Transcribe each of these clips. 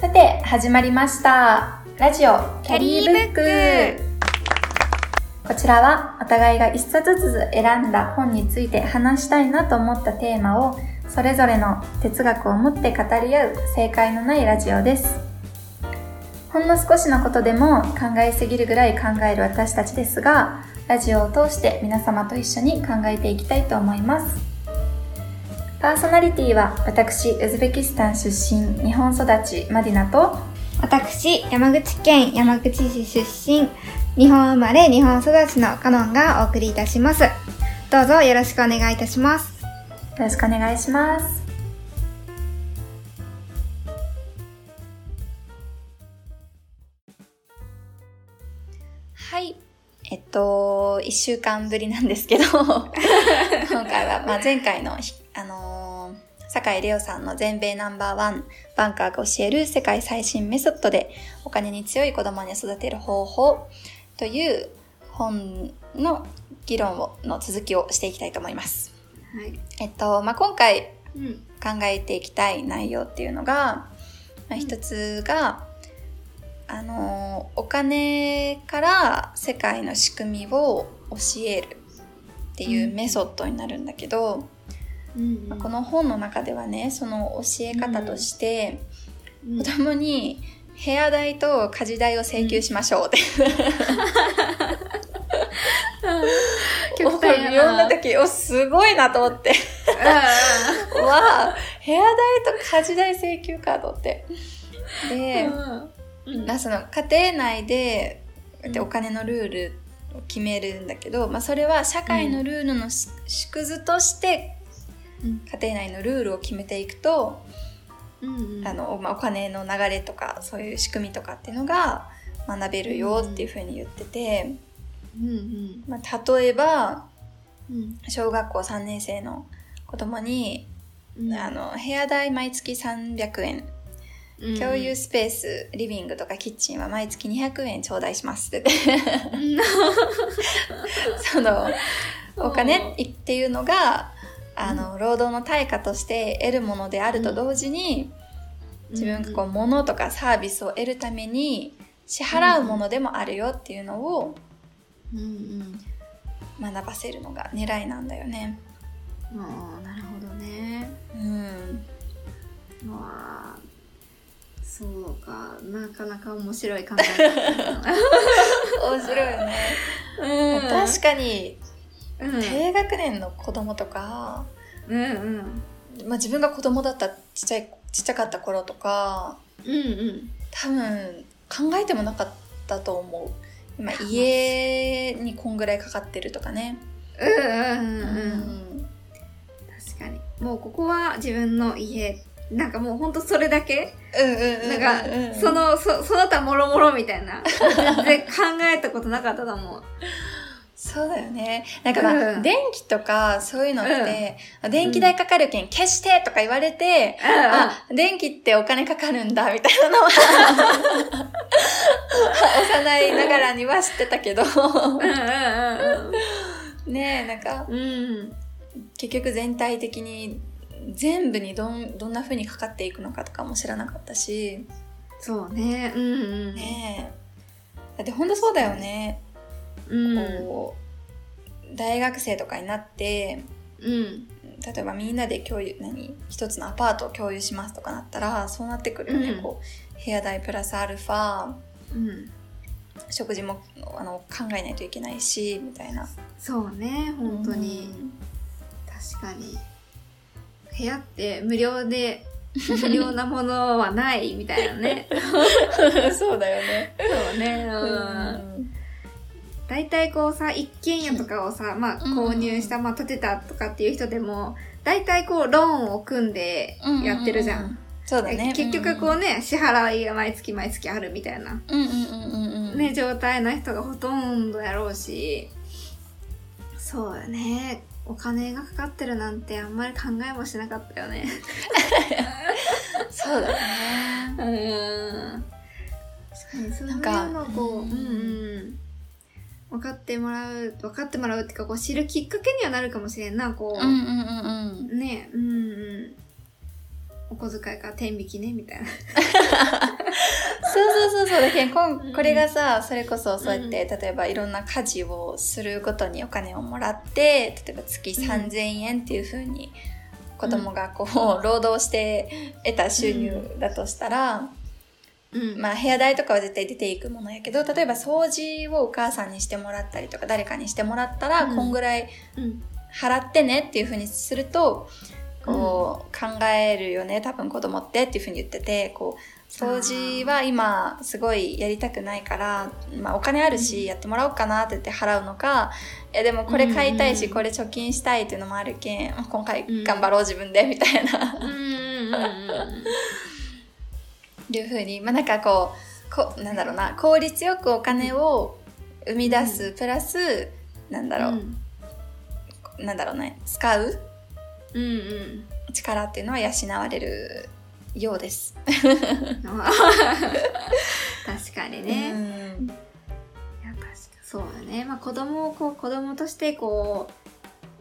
さて始まりましたラジオキャリーブック。こちらはお互いが一冊ずつ選んだ本について話したいなと思ったテーマをそれぞれの哲学を持って語り合う正解のないラジオです。ほんの少しのことでも考えすぎるぐらい考える私たちですが、ラジオを通して皆様と一緒に考えていきたいと思います。パーソナリティは私、ウズベキスタン出身、日本育ち、マディナと、私、山口県山口市出身、日本生まれ、日本育ちのカノンがお送りいたします。どうぞよろしくお願いいたします。よろしくお願いします。はい。1週間ぶりなんですけど、今回は、前回の酒井玲央さんの全米No.1バンカーが教える世界最新メソッドでお金に強い子供に育てる方法という本の議論の続きをしていきたいと思います。はい、今回考えていきたい内容っていうのが、一つが、お金から世界の仕組みを教えるっていうメソッドになるんだけど、この本の中ではね、その教え方として、子供に部屋代と家事代を請求しましょうって、極端やな。読んだ時、すごいなと思ってわあ、部屋代と家事代請求かと思って。で、その家庭内でお金のルールを決めるんだけど、それは社会のルールの縮図として、家庭内のルールを決めていくと、お金の流れとかそういう仕組みとかっていうのが学べるよっていうふうに言ってて、例えば、小学校3年生の子供に、部屋代毎月300円、共有スペース、リビングとかキッチンは毎月200円頂戴しますってお金っていうのが労働の対価として得るものであると同時に、自分が物とかサービスを得るために支払うものでもあるよっていうのを学ばせるのが狙いなんだよね。なるほどね。そうか、なかなか面白い考え方。面白いよね。確かに。低学年の子供とか、自分が子供だったちっちゃかった頃とか、多分考えてもなかったと思う。今家にこんぐらいかかってるとかね。確かに。もうここは自分の家、なんかもうほんとそれだけ、なんかその他もろもろみたいな全然考えたことなかったと思う。そうだよね。なんか電気とかそういうのって、電気代かかるけん消してとか言われて、電気ってお金かかるんだみたいなのは幼いながらには知ってたけどねえ、なんか、結局全体的に全部にどんな風にかかっていくのかとかも知らなかったし。そうね。ねえ、だってほんとそうだよね。大学生とかになって、例えばみんなで一つのアパートを共有しますとかなったら、そうなってくるよね。部屋代プラスアルファ、食事も考えないといけないしみたいな。そうね、本当に、確かに部屋って無料で無料なものはないみたいなね。そうだよね。そうね。だいたい一軒家とかをさ、購入した、建てたとかっていう人でも、だいたいローンを組んでやってるじゃん。そうだね。結局支払いが毎月あるみたいな、ね、状態の人がほとんどやろうし、そうだね。お金がかかってるなんてあんまり考えもしなかったよね。そうだね。なんか、分かってもらうっていうか、知るきっかけにはなるかもしれんな、ね、お小遣いから天引きねみたいな。そうそうそう。だけどこれがさ、それこそそうやって、例えばいろんな家事をするごとにお金をもらって、例えば月3000円っていう風に子供がこう、労働して得た収入だとしたら、まあ部屋代とかは絶対出ていくものやけど、例えば掃除をお母さんにしてもらったりとか誰かにしてもらったら、こんぐらい払ってねっていう風にすると、こう考えるよね、多分子供ってっていう風に言ってて、こう掃除は今すごいやりたくないから、まあ、お金あるしやってもらおうかなって言って払うのか、いやでもこれ買いたいしこれ貯金したいっていうのもあるけん、今回頑張ろう自分でみたいないう風に、まあなんかこうなんだろうな、効率よくお金を生み出すプラスなんだろうね使う力っていうのは養われるようです確かにね、いや確かそうだね、まあ、子供としてこ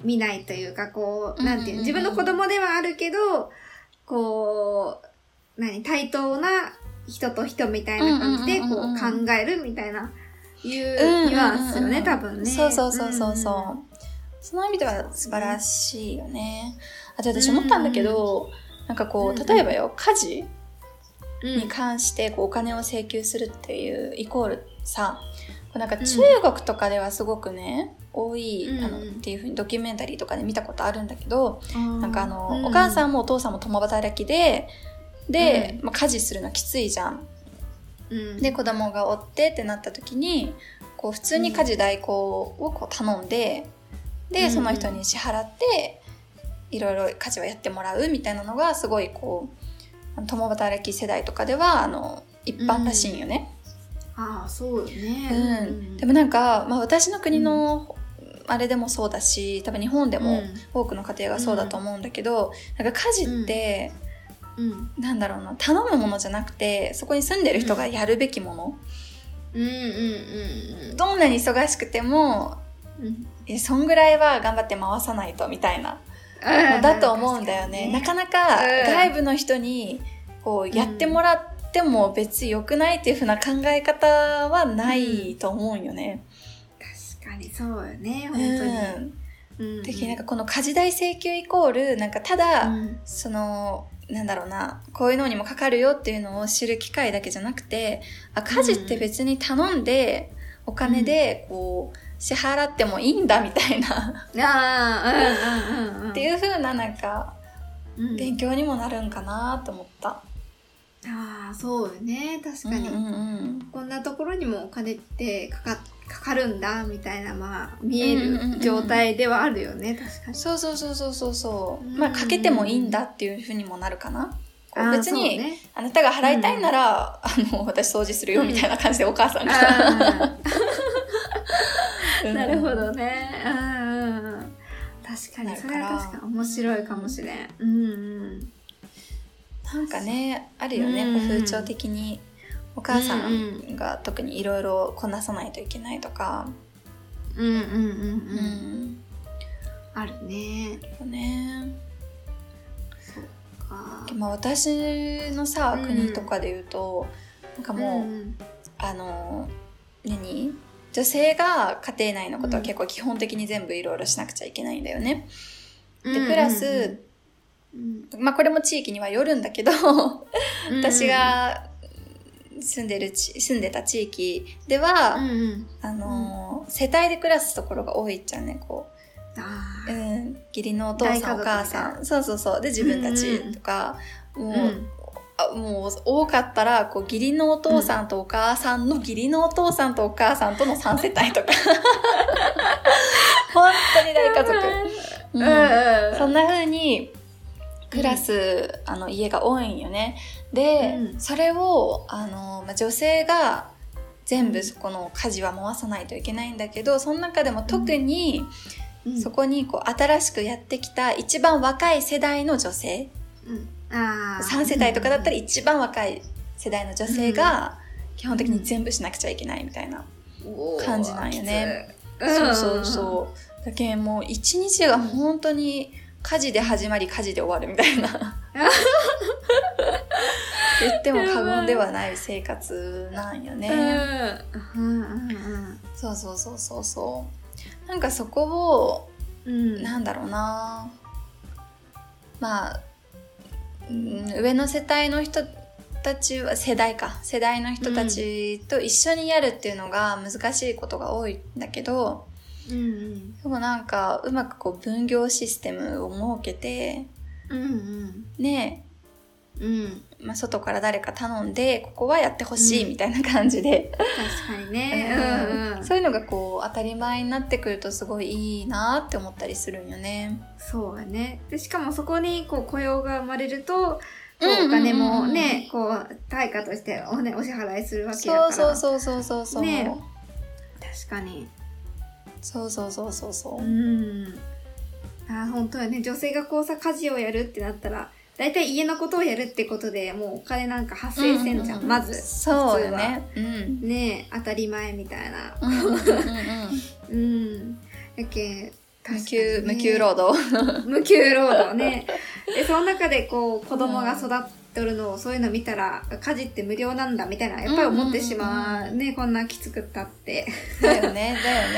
う見ないというか、こうなんていう、自分の子供ではあるけど、こう対等な人と人みたいな感じでこう考えるみたいないうニュアンスよね、多分ね。そうそうそうそうそう、その意味では素晴らしいよね。あと私思ったんだけど、なんかこう例えばよ、家事に関してこうお金を請求するっていうイコールさ、なんか中国とかではすごくね、多いっていう風にドキュメンタリーとかで見たことあるんだけど、なんかお母さんもお父さんも共働きで、まあ、家事するのきついじゃん、で子供がおってってなった時にこう普通に家事代行をこう頼んで、でその人に支払っていろいろ家事はやってもらうみたいなのがすごいこう共働き世代とかでは一般らしいんよね、ああそうよね、でもなんか、まあ、私の国のあれでもそうだし、多分日本でも多くの家庭がそうだと思うんだけど、なんか家事って、なんだろうな、頼むものじゃなくてそこに住んでる人がやるべきもの、どんなに忙しくてもそんぐらいは頑張って回さないとみたいなのだと思うんだよね。なかなか外部の人にこうやってもらっても別に良くないっていう風な考え方はないと思うんよね、確かにそうよね、本当に、でなんかこの家事代請求イコールなんかただ、そのなんだろうな、こういうのにもかかるよっていうのを知る機会だけじゃなくて、あ、家事って別に頼んでお金でこう、支払ってもいいんだみたいなっていう風ななんか、勉強にもなるんかなと思った。ああそうよね、確かに、こんなところにもお金ってかかるんだみたいな、まあ見える状態ではあるよね、確かに。そうそうそうそうそう、まあかけてもいいんだっていう風にもなるかな。別に、あなたが払いたいなら、私掃除するよみたいな感じでお母さんが。なるほどね、確かにそれは確かに面白いかもしれん、なんかねあるよね、風潮的にお母さんが特にいろいろこなさないといけないとか、あるね、そっか。まあ私のさ国とかで言うと、なんかもう、何？女性が家庭内のことは結構基本的に全部いろいろしなくちゃいけないんだよね。でプラス、まあこれも地域にはよるんだけど私が住んでた地域では、世帯で暮らすところが多いっちゃね、こう、義理のお父さんお母さん、そうそうそう、で自分たちとか、もう多かったらこう義理のお父さんとお母さんの、義理のお父さんとお母さんとの3世帯とか本当に大家族、そんな風に暮らす、家が多いんよね。で、それを女性が全部そこの家事は回さないといけないんだけど、その中でも特に、そこにこう新しくやってきた一番若い世代の女性、3世代とかだったら一番若い世代の女性が基本的に全部しなくちゃいけないみたいな感じなんよね、そうそうそう。だけどもう一日が本当に家事で始まり家事で終わるみたいな言っても過言ではない生活なんよね。うんうんうん、そうそうそうそうそう。なんかそこを、うん、なんだろうな、まあ、うん、上の世代の人たちは世代の人たちと一緒にやるっていうのが難しいことが多いんだけど、うんうん、でもなんかうまくこう分業システムを設けて、うんうん、ねえ。うんまあ、外から誰か頼んでここはやってほしいみたいな感じで、うん、確かにね、うんうん、そういうのがこう当たり前になってくるとすごいいいなって思ったりするんよね。そうだね。でしかもそこにこう雇用が生まれるとお金もね、うんうんうん、こう対価としてお支払いするわけやから。そうそうそうそうそう、ね、確かにそうそうそうそうそう、うん、あ本当よね。女性がこうさ家事をやるってなったらだいたい家のことをやるってことでもうお金なんか発生せんじゃん、うんうんうん、まずそうよね、うん、ね当たり前みたいなうんうん、うんうん、だけ確かに、ね、無給労働無給労働ね。でその中でこう子供が育っとるのをそういうの見たら家事って無料なんだみたいなやっぱり思ってしまう、うんうんうん、ねこんなきつくったってだよね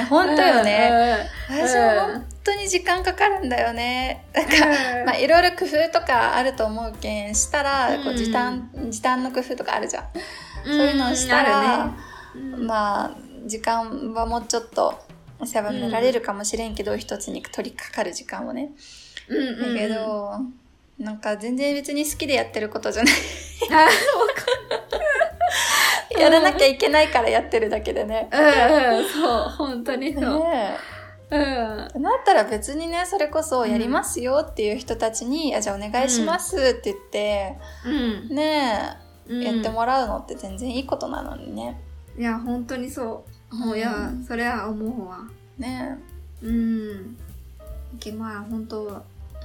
本当よね、うんうん、私も本当に時間かかるんだよね。なんか、うんまあ、いろいろ工夫とかあると思うけんしたら、うん、こう時短の工夫とかあるじゃん、うん、そういうのをしたら、ねうん、まあ時間はもうちょっと狭められるかもしれんけど、うん、一つに取りかかる時間をね、うんうんうん、だけどなんか全然別に好きでやってることじゃないやらなきゃいけないからやってるだけでねうん、うん、そう本当にそう、ねうん、なったら別にねそれこそやりますよっていう人たちに、うん、あじゃあお願いしますって言って、うん、ねえ、うん、やってもらうのって全然いいことなのにね。いや本当にそうもう、うん、いやそれは思うわねえうんまあ本当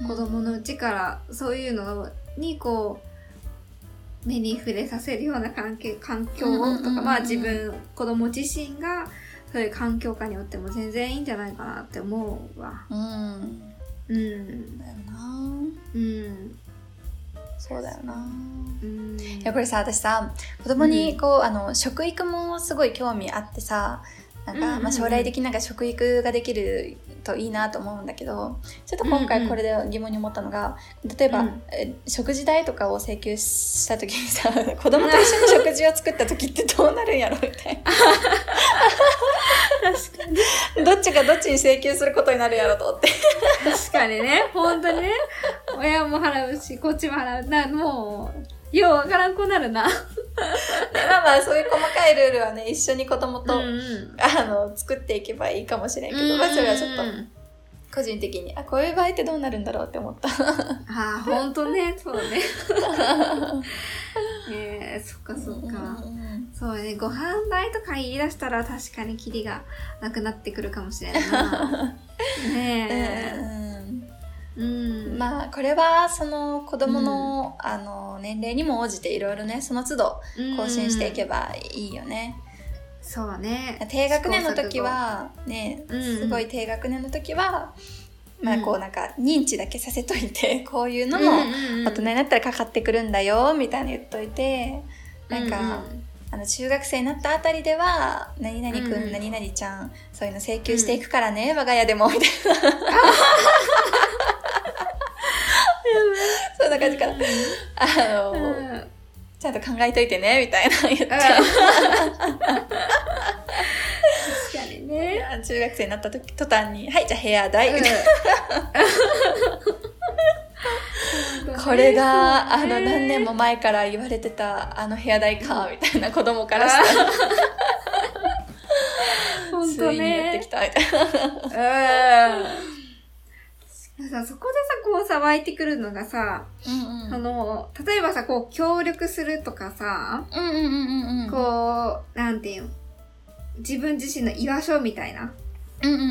子供のうちからそういうのにこう目に触れさせるような環境とか、まあ自分子供自身がそういう環境下におっても全然いいんじゃないかなって思うわ。うんうんだよな。うんそうだよな。うんいやこれさ私さ子供にこう、うん、食育もすごい興味あってさなんか、うんうんうんまあ、将来的になんか食育ができるといいなと思うんだけどちょっと今回これで疑問に思ったのが、うんうん、例えば、うん、食事代とかを請求した時にさ子供と一緒に食事を作った時ってどうなるんやろみたいな確かにどっちがどっちに請求することになるやろと思って確かにね本当にね親も払うしこっちも払うなもうようわからんこうなるなまあまあそういう細かいルールはね一緒に子供と、うんうん、作っていけばいいかもしれんけど、うんうんまあ、それはちょっと個人的にこういう場合ってどうなるんだろうって思ったあーほんとねそうねそっかそっか、うん、そうねご飯代とか言い出したら確かにキリがなくなってくるかもしれんなねえ、うん、まあこれはその子供の、うん、年齢にも応じていろいろねその都度更新していけばいいよね、うん、そうね低学年の時はね、うん、すごい低学年の時はまあこうなんか認知だけさせといてこういうのも大人になったらかかってくるんだよみたいな言っといてなんか、うんうん中学生になったあたりでは何々くん、うん、何々ちゃんそういうの請求していくからね、うん、我が家でもみたいなそんな感じから、うん、うん、ちゃんと考えといてねみたいな言って、うん、確かにね中学生になった時途端にはいじゃあ部屋代、うん、これが何年も前から言われてた部屋代かみたいな子供からしたら本当ねついにやってきたみたいなさそこでさこうさ湧いてくるのがさ、うんうん、例えばさこう協力するとかさ、うんうんうんうん、こうなんていう自分自身の居場所みたいな、うんうんう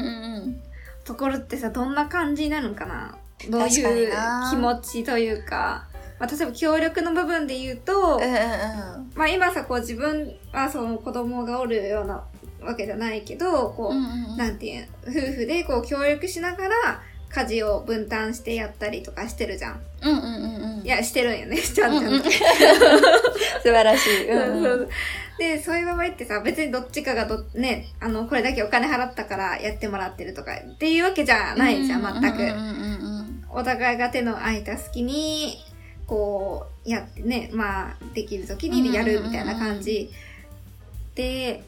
ん、ところってさどんな感じになるのかなどういう気持ちというか、まあ、例えば協力の部分で言うと、うんうんまあ、今さこう自分はその子供がおるようなわけじゃないけどこう、うんうん、なんていう夫婦でこう協力しながら家事を分担してやったりとかしてるじゃん。うんうんうんうん。いや、してるんよね。ちゃんちゃんと。素晴らしい。うん、そう。で、そういう場合ってさ、別にどっちかがね、これだけお金払ったからやってもらってるとかっていうわけじゃないじゃん、全く。お互いが手の空いた隙に、こう、やってね、まあ、できる時にやるみたいな感じ。で、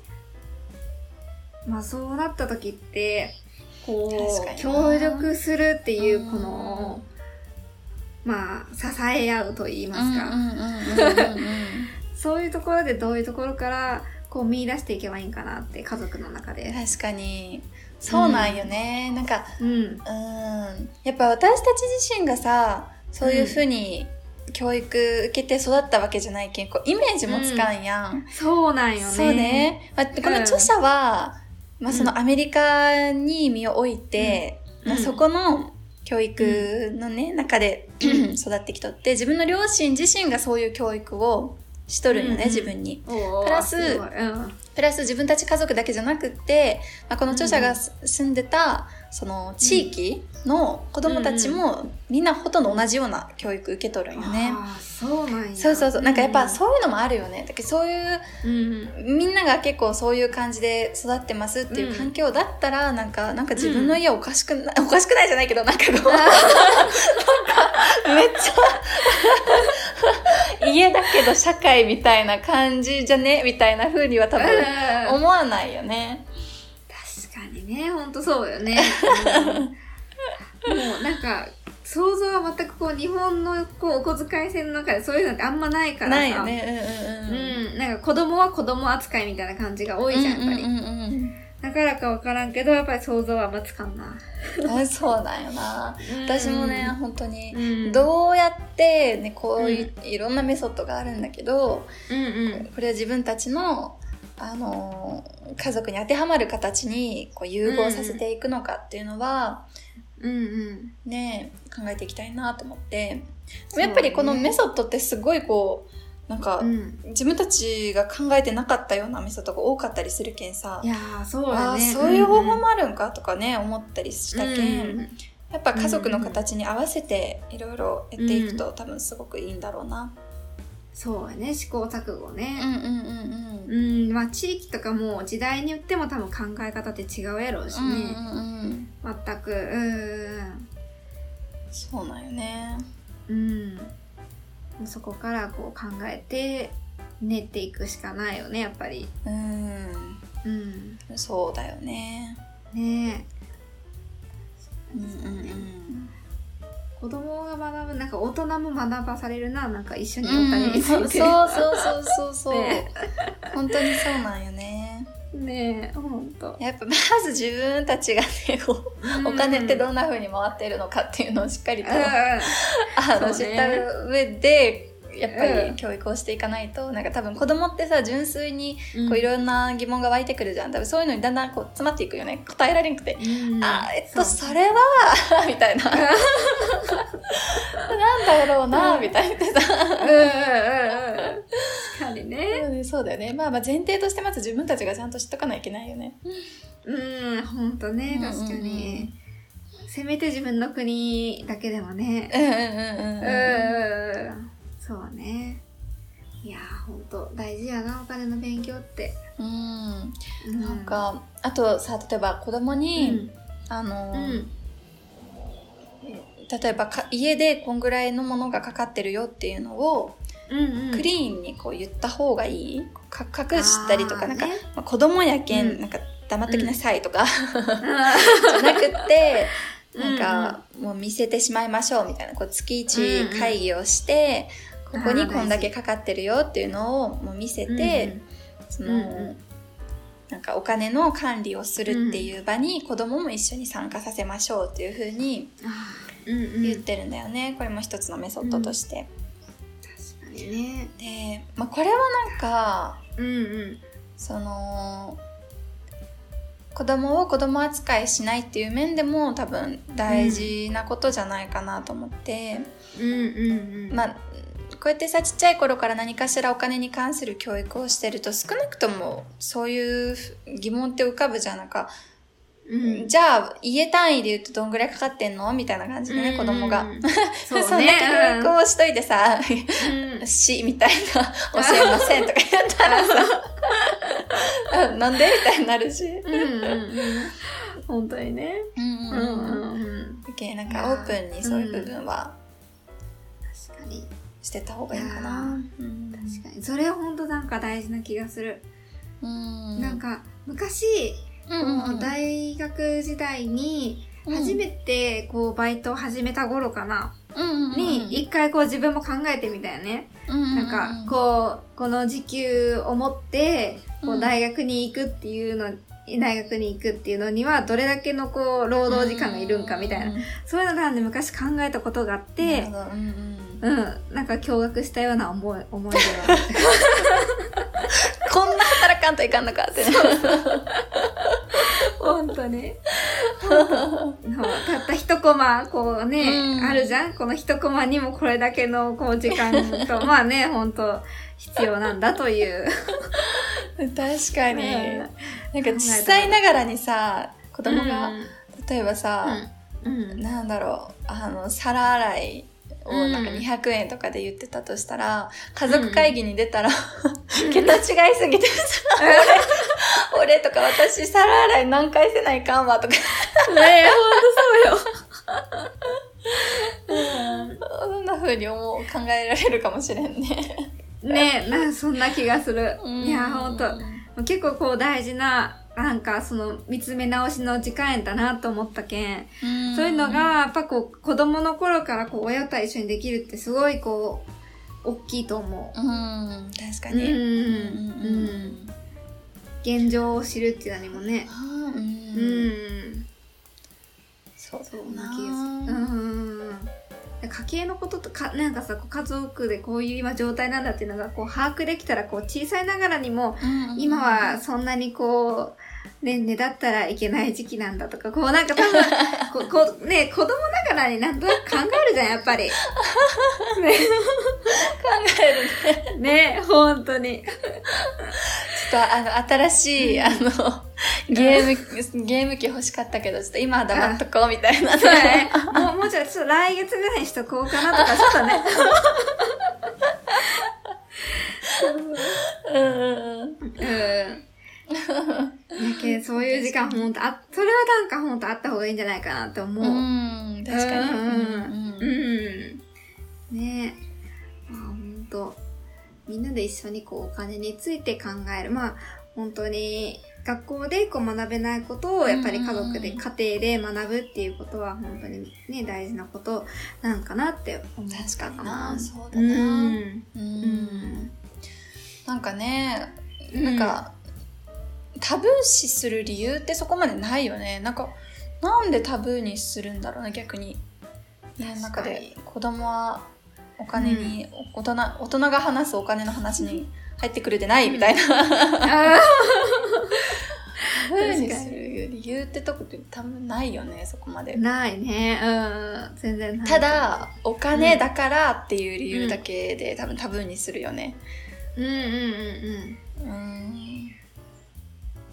まあ、そうなった時って、こう協力するっていうこの、まあ支え合うと言いますか、そういうところでどういうところからこう見出していけばいいんかなって家族の中で。確かにそうなんよね、うん、なんか、うん、やっぱ私たち自身がさそういうふうに教育受けて育ったわけじゃないけん、こうイメージもつかんやん、うん、そうなんよね。そうね、まあ、この著者は、うんまあ、そのアメリカに身を置いて、うんまあ、そこの教育のね、うん、中で育ってきとって、自分の両親自身がそういう教育をしとるんよね、うん、自分に。プラス自分たち家族だけじゃなくって、まあ、この著者が住んでたその地域の子供たちもみんなほとんど同じような教育受けとるんよね。あ、そうなんや。そうそうそう。なんかやっぱそういうのもあるよね。だけどそういう、うん、みんなが結構そういう感じで育ってますっていう環境だったら、うん、なんか自分の家おかしくないじゃないけど、なんかこうなんかめっちゃ家だけど社会みたいな感じじゃねみたいな風には多分思わないよね。確かにね、ほんとそうよね。もうなんか想像は全くこう日本のこうお小遣い制の中でそういうのってあんまないからさ。ないよね。うんうんうん。なんか子供は子供扱いみたいな感じが多いじゃん、やっぱり。うんうんうんうん、だからかわからんけどやっぱり想像はあんまつかんな。そうだよな。私もね、本当に、うん、どうやってねこういう、うん、いろんなメソッドがあるんだけど、うんうん、これは自分たちの家族に当てはまる形にこう融合させていくのかっていうのは、うんうん、ね考えていきたいなと思って、ね、やっぱりこのメソッドってすごいこうなんか、うん、自分たちが考えてなかったようなメソッドが多かったりするけんさ、いやーそうだね、そういう方法もあるんかとかね、うんうん、思ったりしたけん、うん、やっぱ家族の形に合わせていろいろやっていくと、うん、多分すごくいいんだろうな。そうね、試行錯誤ね。うんうんうんうん。うん、まあ地域とかも時代によっても多分考え方って違うやろうしね。うんうんうん。全く。そうなんよね。うん。そこからこう考えて練っていくしかないよね、やっぱり。うん。そうだよね。ねえ。うんうんうん。子供が学ぶ、なんか大人も学ばされるな、なんか一緒にお金について、うん、そう、ね、本当にそうなんよね。ねえ、ほんとやっぱまず自分たちがねこう、お金ってどんな風に回ってるのかっていうのをしっかりと、知った上でやっぱり教育をしていかないと、なんか多分子供ってさ純粋にこういろんな疑問が湧いてくるじゃん。多分そういうのにだんだんこう詰まっていくよね。答えられなくて、それはみたいな、なんだろうなみたいなさ、確かにね、そうだよね。まあまあ前提としてまず自分たちがちゃんと知っとかないといけないよね。本当ね、確かに。せめて自分の国だけでもね。そうね。いやー、ほんと大事やな、お金の勉強って。なんか、あとさ、例えば子供に、例えば家でこんぐらいのものがかかってるよっていうのを、クリーンにこう言った方がいい。隠したりとか、なんか、ね、まあ、子供やけん、なんか黙っときなさいとか、じゃなくて、なんか、もう見せてしまいましょうみたいな、こう月1会議をして、ここにこんだけかかってるよっていうのをもう見せて、そのなんかお金の管理をするっていう場に子供も一緒に参加させましょうっていう風に言ってるんだよね。これも一つのメソッドとして。確かにね。で、まあ、これはなんか、その子供を子供扱いしないっていう面でも多分大事なことじゃないかなと思って、まあこうやってさちっちゃい頃から何かしらお金に関する教育をしてると少なくともそういう疑問って浮かぶじゃん。なんかうん、じゃあ家単位で言うとどんぐらいかかってんのみたいな感じでね、うん、子供がそう、ね、そんな教育をしといてさ、うん、みたいな教えませんとか言ったらさなんでみたいになるしうん、うん、本当にね、うんうんうん、なんかオープンにそういう部分は、うん、確かにしてた方がいいかな、うん、確かにそれは本当なんか大事な気がする、うん、なんか昔うんうんうん、大学時代に初めてこうバイトを始めた頃かな、うんうんうん、に一回こう自分も考えてみたよね、うんうんうん、なんかこうこの時給を持ってこう大学に行くっていうのにはどれだけのこう労働時間がいるんかみたいな、うんうんうん、そういうのが、ね、昔考えたことがあって、うんうんうん、なんか驚愕したような思い出はこんな働かんといかんのかってね本当ねたった一コマこうね、うん、あるじゃんこの一コマにもこれだけのこう時間とまあね本当必要なんだという確かに、うん、なんか小さいながらにさ子供が、うん、例えばさ、うんうん、なんだろう皿洗いをなんか200円とかで言ってたとしたら、うん、家族会議に出たら、うん、桁違いすぎてさ、うん、俺とか私皿洗い何回せないかんわとかねえほんとそうよそんな風に考えられるかもしれんねねえそんな気がする、うん、いやほんと結構こう大事ななんかその見つめ直しの時間だなと思ったけん、うん、そういうのがやっぱこう子供の頃からこう親と一緒にできるってすごいこう大きいと思う。うん、確かに。うんうん、現状を知るっていうのにもね。うん。うん、そうな気がする。うん。家計のこととか、なんかさ、家族でこういう今状態なんだっていうのがこう把握できたらこう小さいながらにも、うん、今はそんなにこう、ね、ねだったらいけない時期なんだとか、こうなんか多分、ね、子供ながらになんとなく考えるじゃん、やっぱり。ね、考えるね。ね、ほんとに。ちょっと新しい、ゲーム機欲しかったけど、ちょっと今は黙っとこうみたいな、ね。そうね。もうちょっと、ちょっと来月ぐらいにしとこうかなとか、ちょっとね。だけどそういう時間ほんと、それはなんかほんとあった方がいいんじゃないかなって思う。確かに。ねえ。まあほんと、みんなで一緒にこうお金について考える。まあ本当に、学校でこう学べないことをやっぱり家族で、家庭で学ぶっていうことは本当にね、大事なことなんかなって思ったかな。確かにな、そうだな。なんかね、なんか、タブー視する理由ってそこまでないよね。なんか、なんでタブーにするんだろうな、逆に。家の中で子供はお金に、大人が話すお金の話に入ってくれてないみたいな。何する理由ってとこって多分ないよね、そこまで。ないね。全然ない。ただ、お金だからっていう理由だけで、多分タブーにするよね。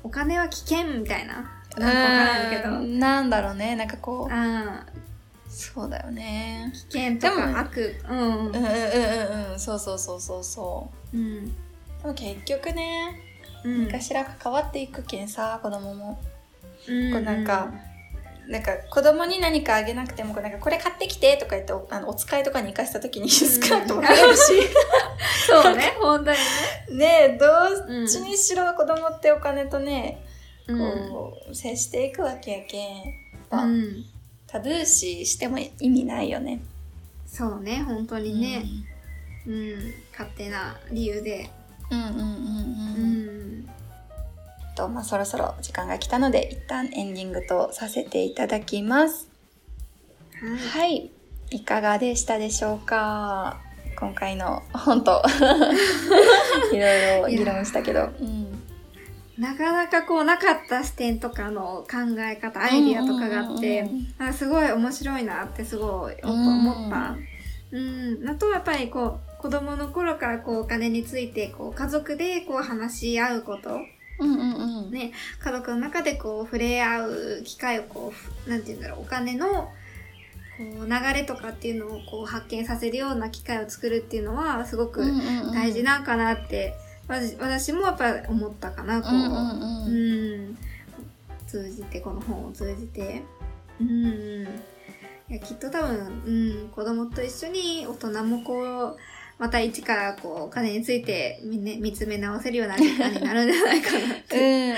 お金は危険みたいな。なんかわからんけど。なんだろうね、なんかこう。そうだよね。危険とか悪。そうそうそうそうそう。うん。でも結局ね、何かしら関わっていくけんさ、子供も、こうなんか子供に何かあげなくても、なんかこれ買ってきてとか言って お使いとかに行かした時にスカッと分かれるし、そうね本当にねどっちにしろ子供ってお金とねこう、接していくわけやけん、まあタブー視しても意味ないよね。そうね本当にね、勝手な理由で。まあ、そろそろ時間が来たので一旦エンディングとさせていただきます。はい、いかがでしたでしょうか。今回の本といろいろ議論したけど、なかなかこうなかった視点とかの考え方、アイディアとかがあって、すごい面白いなってすごい思った。あとやっぱりこう子供の頃からこうお金についてこう家族でこう話し合うことね、家族の中でこう触れ合う機会をこう、なんていうんだろう、お金のこう流れとかっていうのをこう発見させるような機会を作るっていうのはすごく大事なんかなって、うんうんうん、私もやっぱり思ったかな、こう、うんうんうん、うん、通じて、この本を通じて、うん、いやきっと多分、うん、子供と一緒に大人もこうまた一からこうお金について見つめ直せるような時間になるんじゃないかなって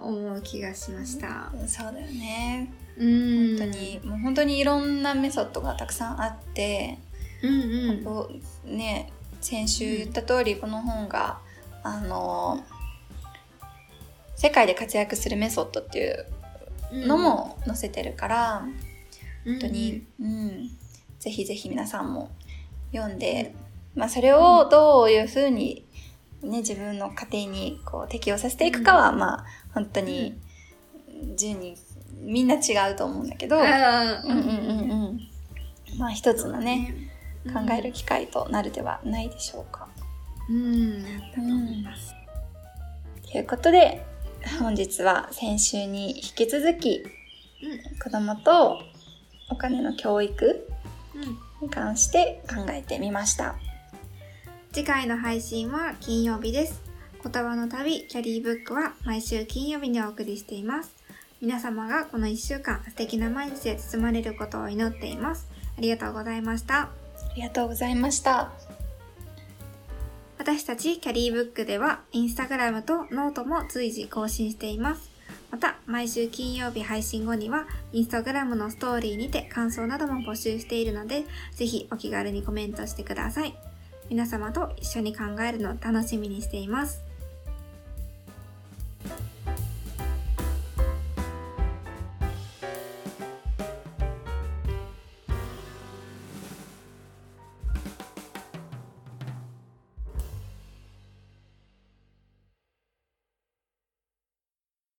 思う気がしました。そうだよね。うん、本当にもう本当にいろんなメソッドがたくさんあって、うんうんね、先週言った通りこの本が世界で活躍するメソッドっていうのも載せてるから、うん、本当に、うん、ぜひぜひ皆さんも読んで、まあ、それをどういうふうに、ね、自分の家庭にこう適用させていくかは、うん、まあ、本当に自由にみんな違うと思うんだけど、うんうんうんうん、まあ一つのね、うん、考える機会となるではないでしょうか。うん、だと思います。ということで本日は先週に引き続き、うん、子どもとお金の教育、うんに関して考えてみました。次回の配信は金曜日です。言葉の旅キャリーブックは毎週金曜日にお送りしています。皆様がこの1週間素敵な毎日へ包まれることを祈っています。ありがとうございました。ありがとうございました。私たちキャリーブックではインスタグラムとノートも随時更新しています。また毎週金曜日配信後にはインスタグラムのストーリーにて感想なども募集しているので、ぜひお気軽にコメントしてください。皆様と一緒に考えるのを楽しみにしています。